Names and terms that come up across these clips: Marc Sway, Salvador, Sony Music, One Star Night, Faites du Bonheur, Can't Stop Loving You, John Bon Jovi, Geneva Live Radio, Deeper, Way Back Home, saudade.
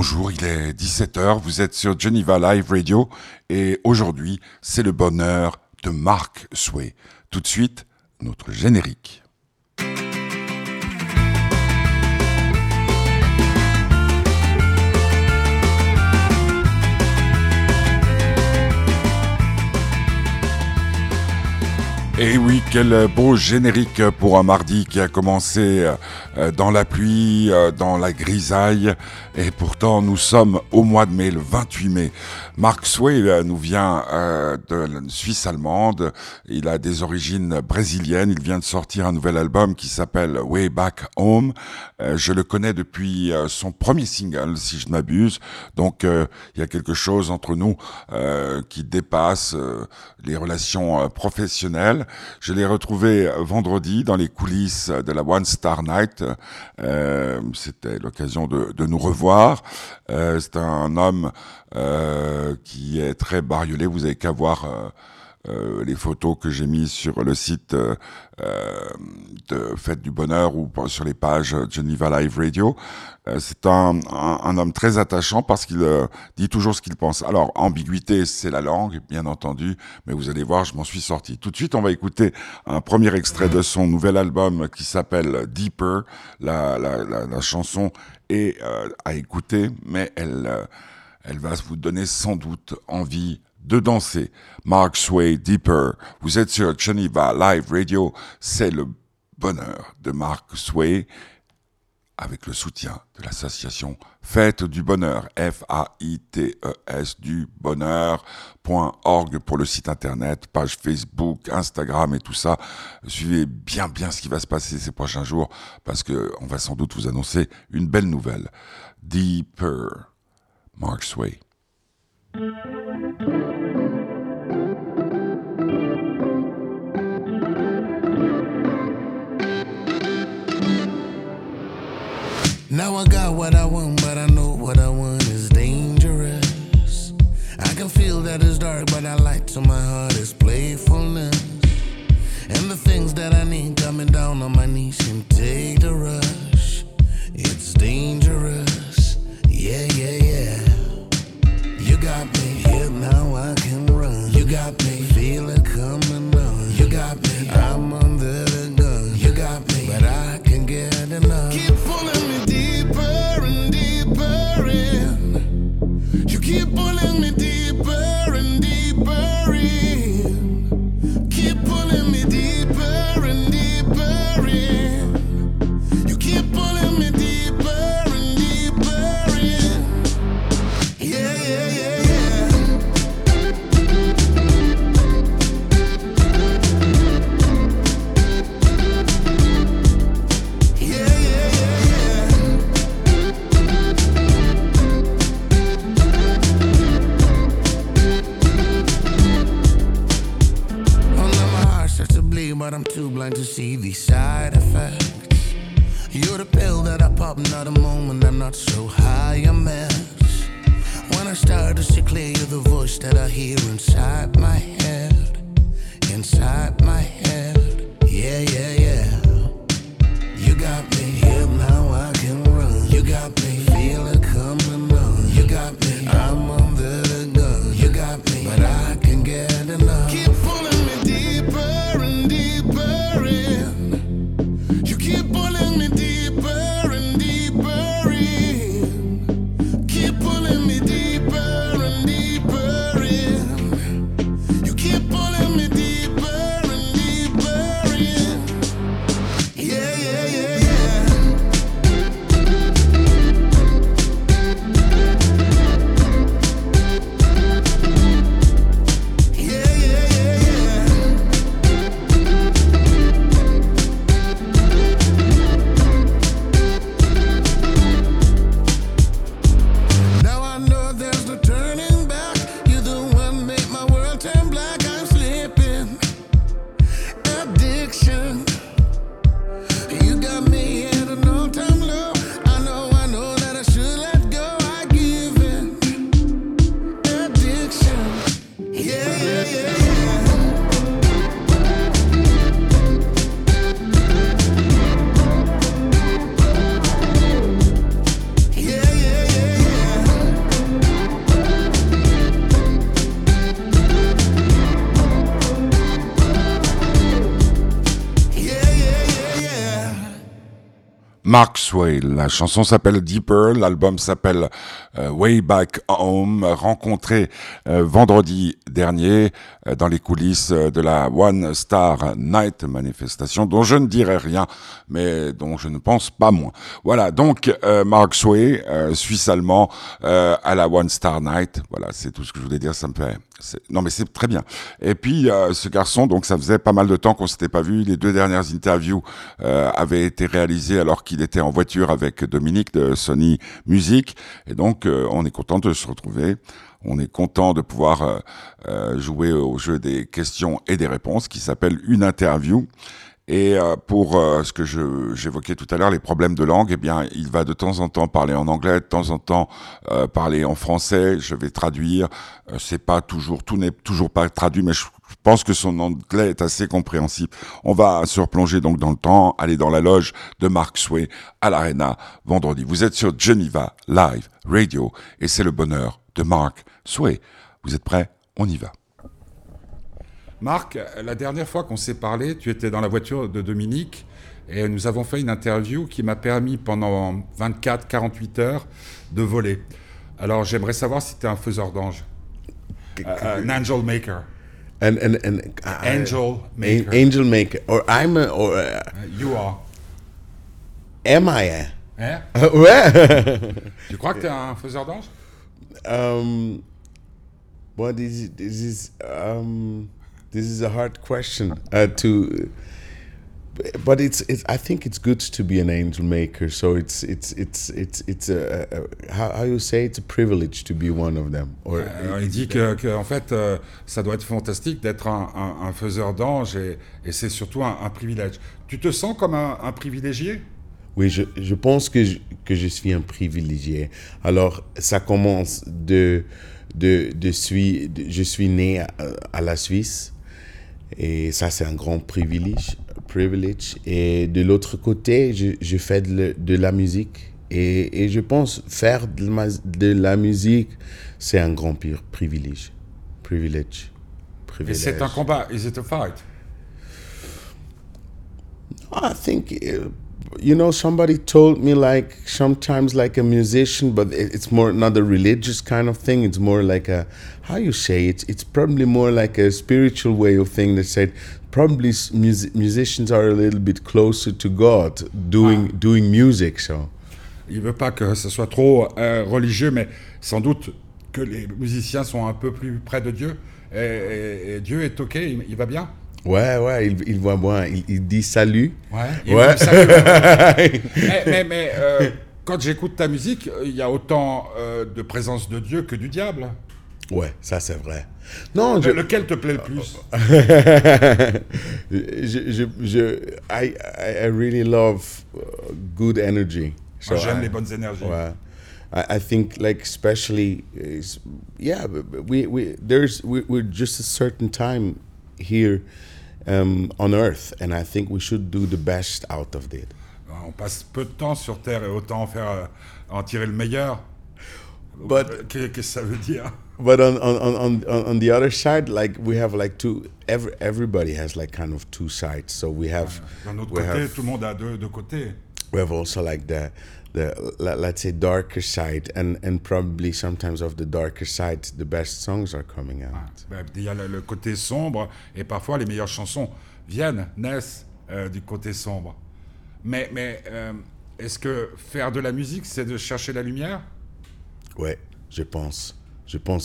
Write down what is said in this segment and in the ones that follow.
Bonjour, il est 17h, vous êtes sur Geneva Live Radio et aujourd'hui, c'est le bonheur de Marc Sway. Tout de suite, notre générique. Et oui, quel beau générique pour un mardi qui a commencé dans la pluie, dans la grisaille. Et pourtant, nous sommes au mois de mai, le 28 mai. Marc Sway nous vient de Suisse allemande. Il a des origines brésiliennes. Il vient de sortir un nouvel album qui s'appelle Way Back Home. Je le connais depuis son premier single, si je ne m'abuse. Donc, il y a quelque chose entre nous qui dépasse les relations professionnelles. Je l'ai retrouvé vendredi dans les coulisses de la One Star Night. C'était l'occasion de nous revoir. C'est un homme qui est très bariolé. Vous n'avez qu'à voir les photos que j'ai mises sur le site de Faites du Bonheur ou sur les pages Geneva Live Radio. C'est un homme très attachant parce qu'il dit toujours ce qu'il pense. Alors, ambiguïté, c'est la langue, bien entendu, mais vous allez voir, je m'en suis sorti. Tout de suite, on va écouter un premier extrait de son nouvel album qui s'appelle Deeper. La chanson est à écouter, mais elle va vous donner sans doute envie de danser. Marc Sway, Deeper. Vous êtes sur Geneva Live Radio. C'est le bonheur de Marc Sway avec le soutien de l'association Faites du Bonheur, Faites du Bonheur.org pour le site internet, page Facebook, Instagram et tout ça. Suivez bien ce qui va se passer ces prochains jours parce que on va sans doute vous annoncer une belle nouvelle. Deeper, Marc Sway. Now I got what I want, but I know what I want is dangerous. I can feel that it's dark, but I light to my heart is playfulness. And the things that I need coming down on my knees can take the rush. It's dangerous, yeah. You got me here, now I can run. You got me, feel it coming on. You got me, I'm under the gun. You got me, but I can get enough. Keep pulling me deeper and deeper in. You keep pulling me deeper and deeper in. Keep pulling me deeper and deeper in. You keep pulling me deeper and deeper in. Yeah. But I'm too blind to see the side effects. You're the pill that I pop, not a moment I'm not so high a mess. When I start to see clear, you're the voice that I hear inside my head. Inside my head, yeah. You got me here, now I can run. You got me, feel it coming on. You got me, I'm under the gun. You got me, but I can get enough. Keep pulling me deeper and deeper in, you keep pulling me deeper and deeper in, keep pulling me deeper and deeper in, you keep pulling me deeper and deeper in, yeah. Marc Sway. La chanson s'appelle Deeper, l'album s'appelle Way Back Home, rencontré vendredi dernier dans les coulisses de la One Star Night, manifestation dont je ne dirai rien, mais dont je ne pense pas moins. Voilà, donc Marc Sway, suisse-allemand, à la One Star Night. Voilà, c'est tout ce que je voulais dire, ça me fait... Non mais c'est très bien. Et puis ce garçon, donc ça faisait pas mal de temps qu'on s'était pas vu. Les deux dernières interviews avaient été réalisées alors qu'il était en voiture avec Dominique de Sony Music. Et donc on est content de se retrouver. On est content de pouvoir jouer au jeu des questions et des réponses qui s'appelle Une Interview. Et pour ce que j'évoquais tout à l'heure, les problèmes de langue, eh bien, il va de temps en temps parler en anglais, de temps en temps parler en français. Je vais traduire. C'est pas toujours, tout n'est toujours pas traduit, mais je pense que son anglais est assez compréhensible. On va se replonger donc dans le temps, aller dans la loge de Marc Sway à l'Arena vendredi. Vous êtes sur Geneva Live Radio et c'est le bonheur de Marc Sway. Vous êtes prêts? On y va. Marc, la dernière fois qu'on s'est parlé, tu étais dans la voiture de Dominique et nous avons fait une interview qui m'a permis pendant 24-48 heures de voler. Alors j'aimerais savoir si tu es un faiseur d'anges. An angel maker. An angel maker. Angel maker. Or I'm a... Or, you are. Am I a? Hein? Ouais. Tu crois que tu es un faiseur d'anges? What is... This is a hard question but it's. I think it's good to be an angel maker. So it's a how you say it's a privilege to be one of them. Or il dit que en fait ça doit être fantastique d'être un faiseur d'anges et c'est surtout un privilège. Tu te sens comme un privilégié? Oui, je pense que je suis un privilégié. Alors ça commence je suis né à la Suisse. Et ça, c'est un grand privilège. Et de l'autre côté, je fais de la musique. Et je pense faire de la musique, c'est un grand privilège. Et c'est un combat. Is it a fight? I think, you know, somebody told me sometimes like a musician, but it's more not a religious kind of thing. It's more like a, how you say it? It's probably more like a spiritual way of thing that said probably musicians are a little bit closer to God doing music. So. Il veut pas que ce soit trop religieux, mais sans doute que les musiciens sont un peu plus près de Dieu. Et Dieu est ok, il va bien. Ouais, il voit moi, il dit salut. Ouais. Salut. mais quand j'écoute ta musique, il y a autant de présence de Dieu que du diable. Ouais, ça c'est vrai. Non, lequel te plaît le plus? I really love good energy. So moi, j'aime les bonnes énergies. Ouais. I think, like especially, we're just a certain time here on Earth, and I think we should do the best out of it. On passe peu de temps sur Terre et autant en tirer le meilleur. But qu'est-ce que ça veut dire? But on the other side, like we have like two. Everybody has like kind of two sides. So we have. D'un autre côté, tout le monde a deux côtés. We have also like the let's say darker side and probably sometimes of the darker side the best songs are coming out. Il y a le côté sombre et parfois les meilleures chansons naissent du côté sombre. Mais est-ce que faire de la musique c'est de chercher la lumière? Ouais, je pense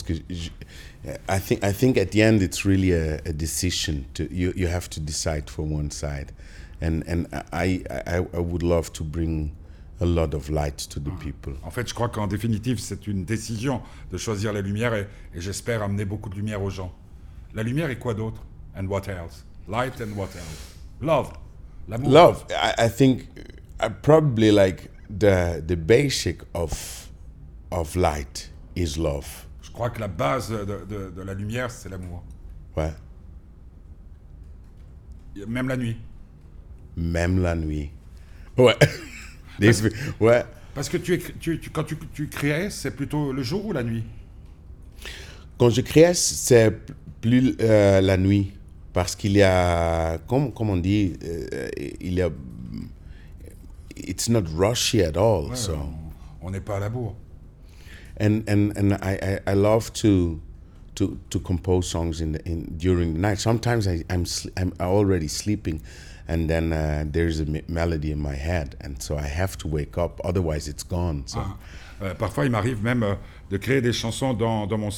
que I think at the end it's really a decision to you have to decide for one side. And I would love to bring a lot of light to the people. En fait, je crois qu'en définitive, c'est une décision de choisir la lumière et j'espère amener beaucoup de lumière aux gens. La lumière et quoi d'autre? And what else? Light and what else? Love. L'amour. Love. I think probably like the basic of light is love. Je crois que la base de la lumière, c'est l'amour. Ouais. Même la nuit. Ouais. Ouais. Parce que quand tu créais, c'est plutôt le jour ou la nuit? Quand je créais, c'est plus la nuit. Parce qu'il y a, comme on dit, il y a it's not rushy at all. Ouais, so on n'est pas à la bourre. And I love to compose songs during the night. Sometimes I'm already sleeping, and then there's a melody in my head, and so I have to wake up, otherwise it's gone. So. Ah. Parfois, il m'arrive même de créer des chansons dans mon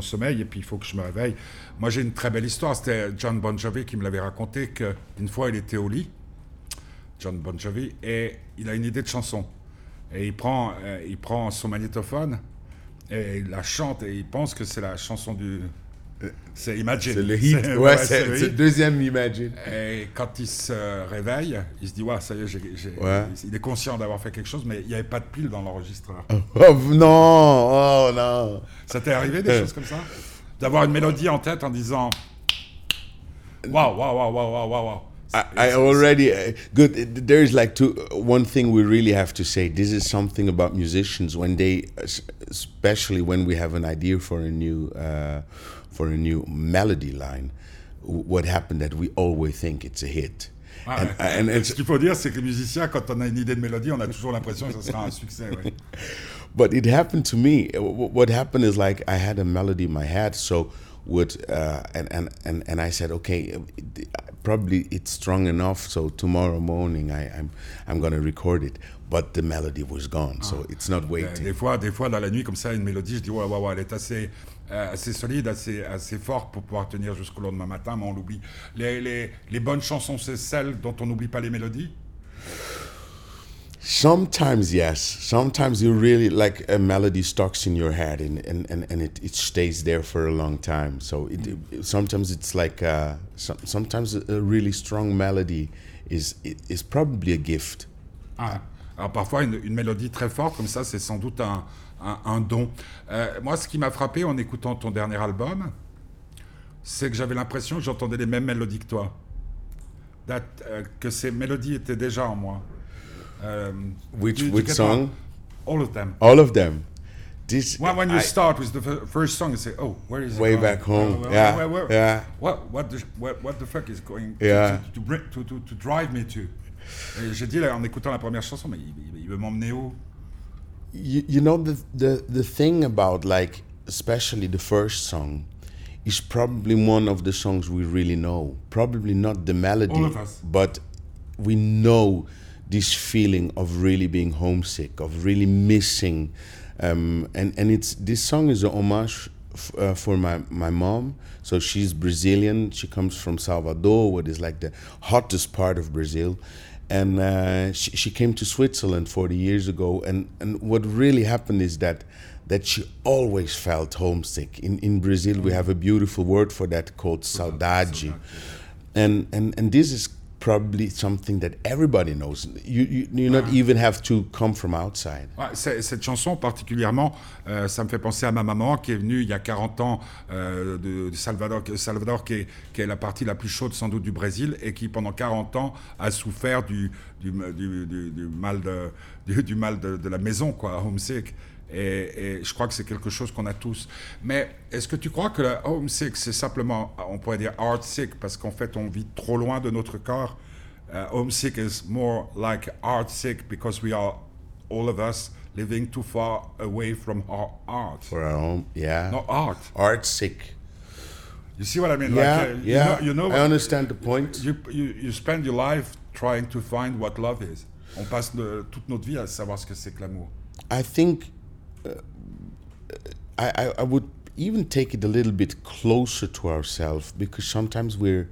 sommeil, et puis il faut que je me réveille. Moi, j'ai une très belle histoire. C'était John Bon Jovi qui me l'avait raconté, qu'une fois, il était au lit, John Bon Jovi, et il a une idée de chanson. Et il prend son magnétophone, et il la chante, et il pense que c'est la chanson du... C'est Imagine. C'est le hit, c'est le deuxième Imagine. Et quand il se réveille, il se dit, ouais, ça y est, il est conscient d'avoir fait quelque chose, mais il n'y avait pas de pile dans l'enregistreur. Oh non. Ça t'est arrivé des choses comme ça ? D'avoir une mélodie en tête en disant, waouh. I already good. There's like one thing we really have to say. This is something about musicians when they, especially when we have an idea for a new melody line. What happened that we always think it's a hit. Ah, and, ouais. And it's, ce qu'il faut dire, c'est que les musiciens, quand on a une idée de mélodie, on a toujours l'impression que ça sera un succès. Ouais. But it happened to me. What happened is like I had a melody in my head, so. I said, okay, probably it's strong enough, so tomorrow morning I'm gonna record it, but the melody was gone, so it's not waiting. Des fois dans la nuit comme ça, une mélodie, je dis ouais, elle est assez solide, assez forte pour pouvoir tenir jusqu'au lendemain matin, mais on l'oublie. Les bonnes chansons, c'est celles dont on n'oublie pas les mélodies. Sometimes yes. Sometimes you really like a melody stocks in your head and it stays there for a long time. So sometimes it's like sometimes a really strong melody is probably a gift. Ah, alors parfois une mélodie très forte comme ça, c'est sans doute un don. Moi, ce qui m'a frappé en écoutant ton dernier album, c'est que j'avais l'impression que j'entendais les mêmes mélodies que toi. Que ces mélodies étaient déjà en moi. Which song? All of them. When you start with the first song, you say, "Oh, where is it?" Way Back Home. Where. What the fuck is going to drive me to? J'ai dit en écoutant la première chanson, mais il veut m'emmener où? You know the thing about like especially the first song is probably one of the songs we really know. Probably not the melody, but we know. This feeling of really being homesick, of really missing, and it's this song is a homage for my mom. So she's Brazilian. She comes from Salvador, what is like the hottest part of Brazil, and she came to Switzerland 40 years ago. And what really happened is that she always felt homesick. In Brazil, we have a beautiful word for that called saudade, and this is. Probably something that everybody knows. You not even have to come from outside. Ouais, cette chanson particulièrement, ça me fait penser à ma maman qui est venue il y a 40 ans de Salvador qui est la partie la plus chaude sans doute du Brésil et qui pendant 40 ans a souffert du mal de la maison, quoi, homesick. Et je crois que c'est quelque chose qu'on a tous. Mais est-ce que tu crois que le homesick, c'est simplement, on pourrait dire heartsick, parce qu'en fait, on vit trop loin de notre corps. Homesick is more like heartsick because we are, all of us, living too far away from our art. For our home, yeah. No art. Heartsick. You see what I mean? Yeah, like, you know, I understand the point. You spend your life trying to find what love is. On passe toute notre vie à savoir ce que c'est que l'amour. I think... I would even take it a little bit closer to ourselves because sometimes we're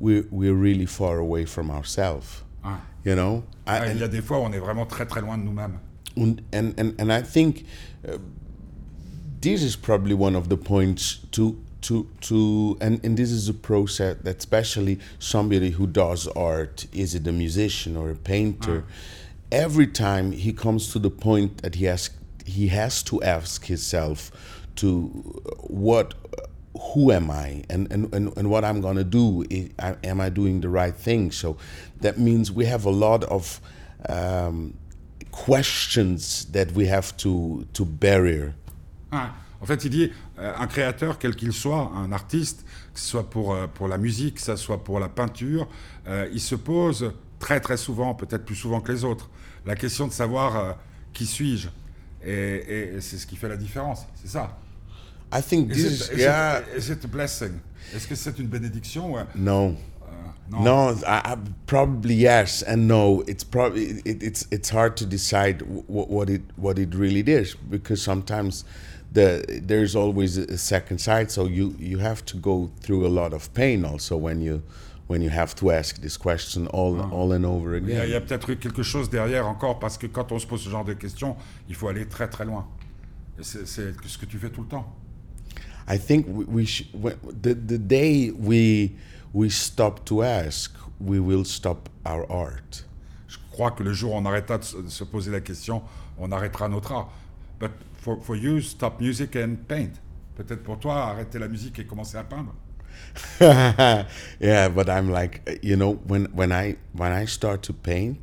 really far away from ourselves. Ah. You know. Il y a des fois où on est vraiment très très loin de nous-mêmes. And I think this is probably one of the points and this is a process that especially somebody who does art, is it a musician or a painter, every time he comes to the point that he has to ask himself to who am I and what I'm gonna do, am I doing the right thing? So that means we have a lot of questions that we have to barrier. Ah, en fait, il dit un créateur quel qu'il soit, un artiste, que ce soit pour la musique, que ce soit pour la peinture, il se pose très très souvent, peut-être plus souvent que les autres, la question de savoir qui suis-je, et c'est ce qui fait la différence, c'est ça. I think this is it a blessing? Est-ce que c'est une bénédiction? No. No, I probably yes and no. It's probably it's hard to decide what it really is, because sometimes there's always a second side. So you have to go through a lot of pain also when you have to ask this question all and over again. Il y a peut-être quelque chose derrière encore, parce que quand on se pose ce genre de questions, il faut aller très très loin. C'est ce que tu fais tout le temps. I think the day we stop to ask, we will stop our art. Je crois que le jour où on arrêtera de se poser la question, on arrêtera notre art. But for you, stop music and paint. Peut-être pour toi, arrêter la musique et commencer à peindre. Yeah, but I'm like, you know, when I start to paint,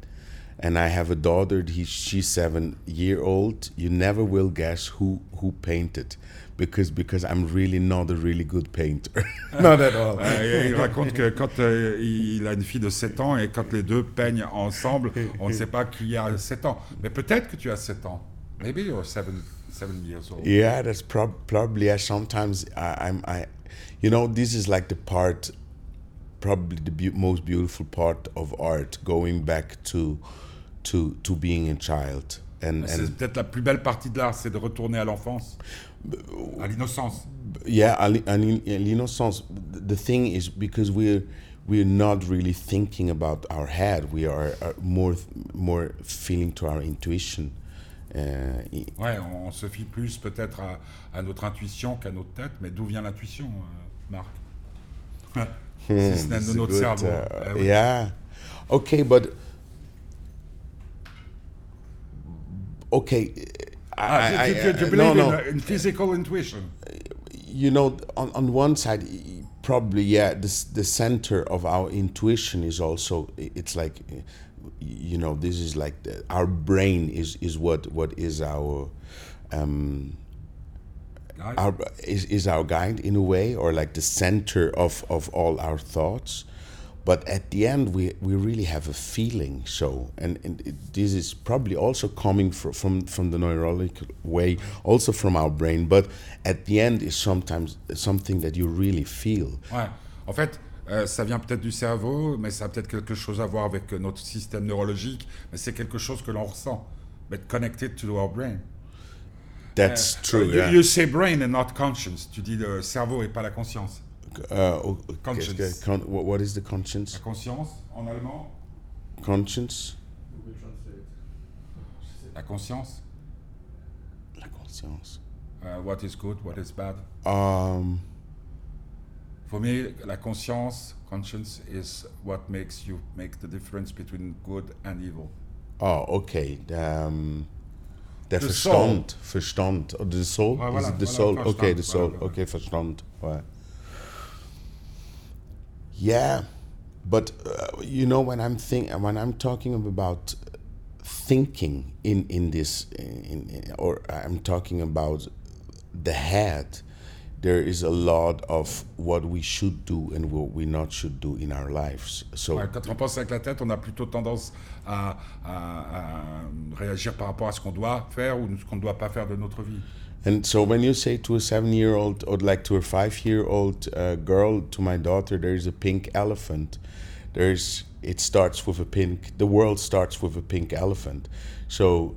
and I have a daughter, she's 7-year-old, you never will guess who painted, because I'm really not a really good painter. Not at all. Il raconte que quand il a une fille de 7 ans, et quand les deux peignent ensemble, on ne sait pas qui a 7 ans. Mais peut-être que tu as 7 ans. Maybe you're 7 years old. Yeah, that's probably, sometimes I'm you know, this is like the part, probably the most beautiful part of art, going back to being a child. And peut-être la plus belle partie de l'art, c'est de retourner à l'enfance, à l'innocence. Yeah, à l'innocence. The thing is, because we're not really thinking about our head, we are more feeling to our intuition. Ouais, on se fie plus peut-être à notre intuition qu'à notre tête, mais d'où vient l'intuition, Marc? This is a good, yeah. Okay, but... Okay. Do you believe in physical intuition? You know, on one side, probably, yeah, the center of our intuition is also, it's like, you know, this is like, our brain is what is our... is our guide in a way, or like the center of all our thoughts, but at the end we really have a feeling. So and this is probably also coming from the neurological way, also from our brain, but at the end is sometimes something that you really feel. Ouais, en fait, ça vient peut-être du cerveau, mais ça a peut-être quelque chose à voir avec notre système neurologique, mais c'est quelque chose que l'on ressent, but connected to our brain. That's true. Yeah. You say brain and not conscience. Tu dis le cerveau et pas la conscience. Conscience. What is the conscience? La conscience en allemand. Conscience. La conscience. La conscience. What is good? What is bad? For me, la conscience is what makes you make the difference between good and evil. Oh, okay. Der Verstand, oder the soul? Ah, voilà, is it the soul? Verstand, okay, the soul, voilà. Okay, Verstand. Ouais. Yeah, but you know, when I'm talking about thinking in this, or I'm talking about the head, there is a lot of what we should do and what we not should do in our lives. So ouais, quand on pense avec la tête, on a plutôt tendance à réagir par rapport à ce qu'on doit faire ou ce qu'on ne doit pas faire de notre vie. And so when you say to a 7-year-old or like to a 5-year-old girl, to my daughter, there is a pink elephant. It starts with a pink. The world starts with a pink elephant. So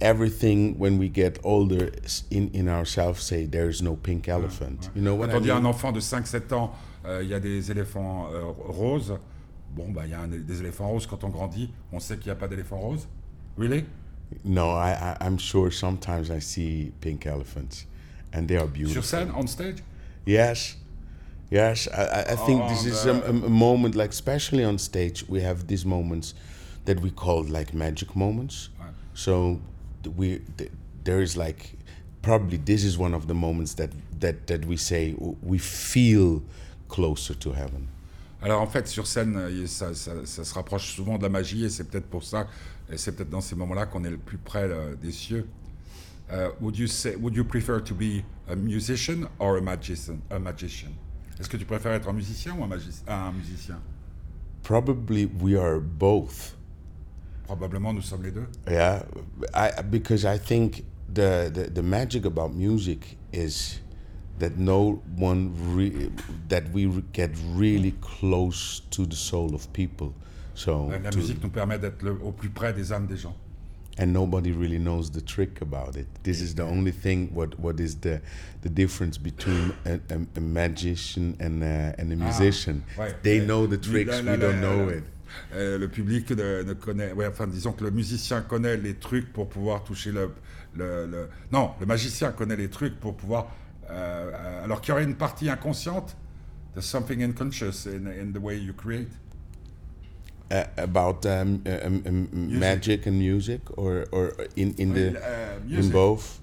everything, when we get older, in ourselves, say there is no pink elephant. Ouais, ouais. You know what I mean? Quand on dit à un enfant de 5-7 ans, il y a des éléphants roses. Bon, bah, il y a des éléphants roses. Quand on grandit, on sait qu'il n'y a pas d'éléphants roses. Really? No, I'm sure sometimes I see pink elephants, and they are beautiful. Sur scène, on stage? Yes. I think this is a moment, like especially on stage, we have these moments that we call like magic moments. Ouais. So there is like, probably this is one of the moments that we say we feel closer to heaven. Alors en fait sur scène ça se rapproche souvent de la magie, et c'est peut-être pour ça, et c'est peut-être dans ces moments-là qu'on est le plus près des cieux. Would you prefer to be a musician or a magician? Est-ce que tu préfères être un musicien ou un magicien? Probably we are both. Probablement nous sommes les deux. Yeah, because I think the magic about music is that we get really close to the soul of people. So la musique nous permet d'être au plus près des âmes des gens. And nobody really knows the trick about it. This is the only thing. What is the difference between a magician and a musician? Ouais. They know the tricks. We don't know it. Le public ne connaît. Ouais, enfin, disons que le musicien connaît les trucs pour pouvoir toucher le. Non, le magicien connaît les trucs pour pouvoir. Alors qu'il y aurait une partie inconsciente. There's something unconscious in the way you create. About magic and music, or in the music. In both.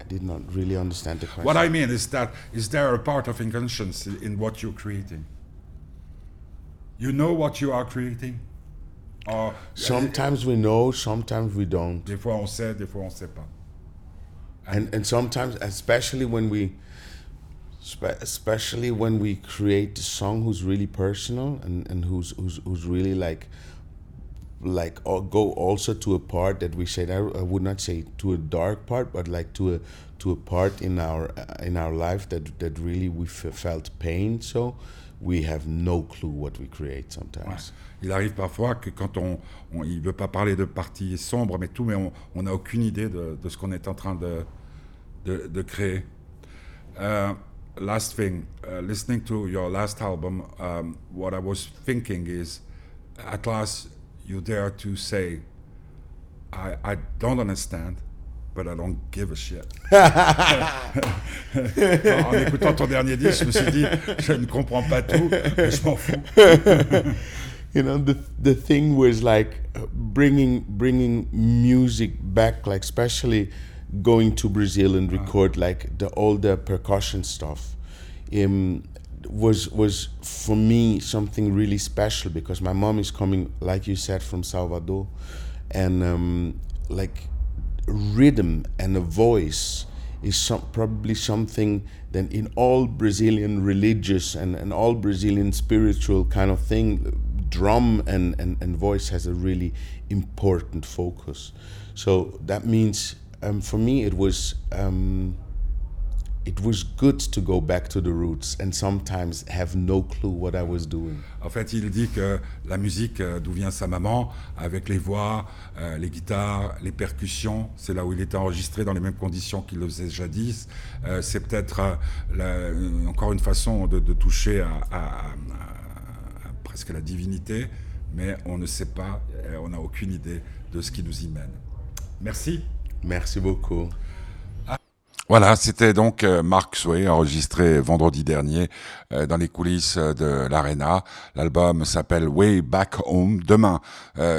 I did not really understand the question. What I mean is that is there a part of inconscience in what you're creating? You know what you are creating, or sometimes we know, sometimes we don't. Des fois on sait, des fois on sait pas. And sometimes, especially when we create a song who's really personal and who's really like go also to a part that we said I would not say to a dark part, but like to a part in our life that really we felt pain, so we have no clue what we create sometimes. Ouais. Il arrive parfois que quand on il veut pas parler de parties sombres mais on n'a aucune idée de ce qu'on est en train de créer. Last thing, listening to your last album, what I was thinking is, at last you dare to say, I don't understand, but I don't give a shit. En écoutant ton dernier disque, je me suis dit, je ne comprends pas tout, mais je m'en fous. You know, the thing was like bringing music back, like especially going to Brazil and record like all the percussion stuff was for me something really special, because my mom is coming, like you said, from Salvador, and like rhythm and a voice is probably something that in all Brazilian religious and all Brazilian spiritual kind of thing, drum and voice has a really important focus. So that means for me, it was good to go back to the roots and sometimes have no clue what I was doing. En fait, il dit que la musique, d'où vient sa maman, avec les voix, les guitares, les percussions, c'est là où il était enregistré dans les mêmes conditions qu'il le faisait jadis. C'est peut-être encore une façon de toucher à presque la divinité, mais on ne sait pas, on n'a aucune idée de ce qui nous y mène. Merci. Merci beaucoup. Voilà, c'était donc Marc Sway, enregistré vendredi dernier dans les coulisses de l'Arena. L'album s'appelle Way Back Home. Demain,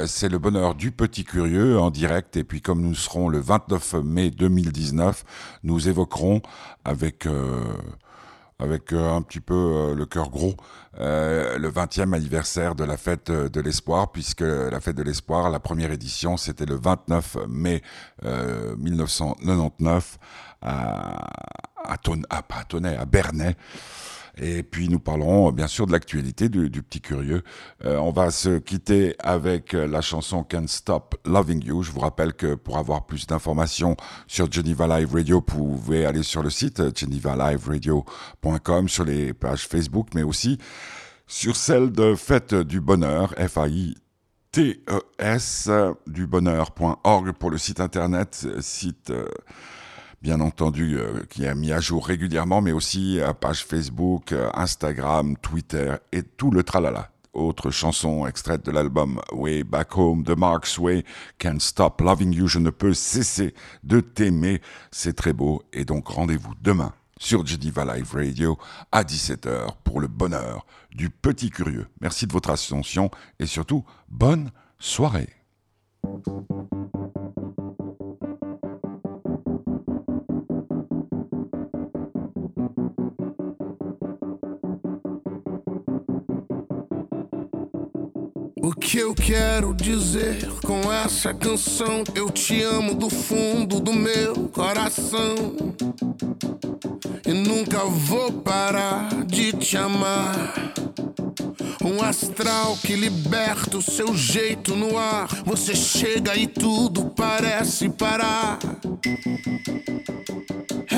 c'est le bonheur du petit curieux en direct. Et puis, comme nous serons le 29 mai 2019, nous évoquerons avec un petit peu le cœur gros, le 20e anniversaire de la Fête de l'Espoir, puisque la Fête de l'Espoir, la première édition, c'était le 29 mai 1999 à Bernay. Et puis nous parlerons bien sûr de l'actualité du petit curieux. On va se quitter avec la chanson Can't Stop Loving You. Je vous rappelle que pour avoir plus d'informations sur Geneva Live Radio, vous pouvez aller sur le site genevaliveradio.com, sur les pages Facebook, mais aussi sur celle de Faites du Bonheur, FAITES du bonheur.org pour le site internet, bien entendu, qui a mis à jour régulièrement, mais aussi page Facebook, Instagram, Twitter et tout le tralala. Autre chanson extraite de l'album Way Back Home de Marc Sway, Can't Stop Loving You, je ne peux cesser de t'aimer, c'est très beau. Et donc rendez-vous demain sur Geneva Live Radio à 17h pour le bonheur du petit curieux. Merci de votre attention et surtout, bonne soirée. O que eu quero dizer com essa canção? Eu te amo do fundo do meu coração e nunca vou parar de te amar. Um astral que liberta o seu jeito no ar. Você chega e tudo parece parar.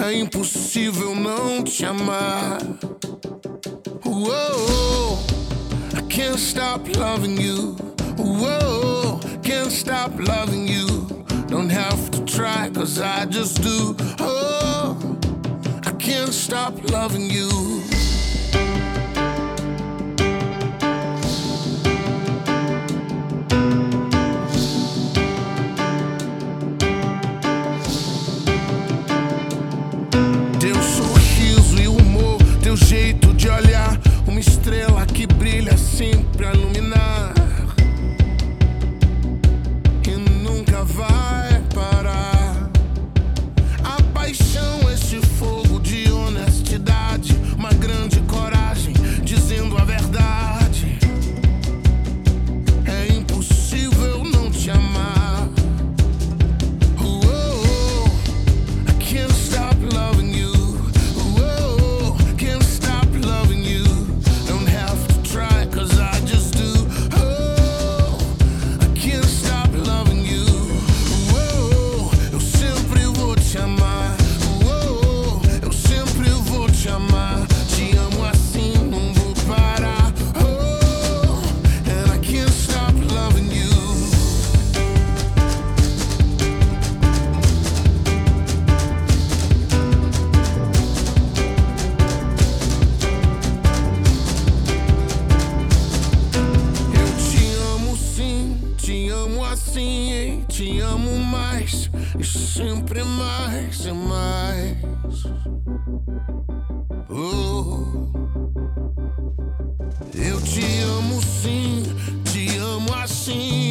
É impossível não te amar. Whoa, I can't stop loving you. Whoa, can't stop loving you. Don't have to try, cause I just do. Oh, I can't stop loving you. Jeito de olhar, uma estrela que brilha sempre a iluminar e nunca vai parar. A paixão, esse fogo de honestidade, uma grande coragem dizendo a verdade. É impossível não te amar. Sempre mais e mais. Oh. Eu te amo sim, te amo assim.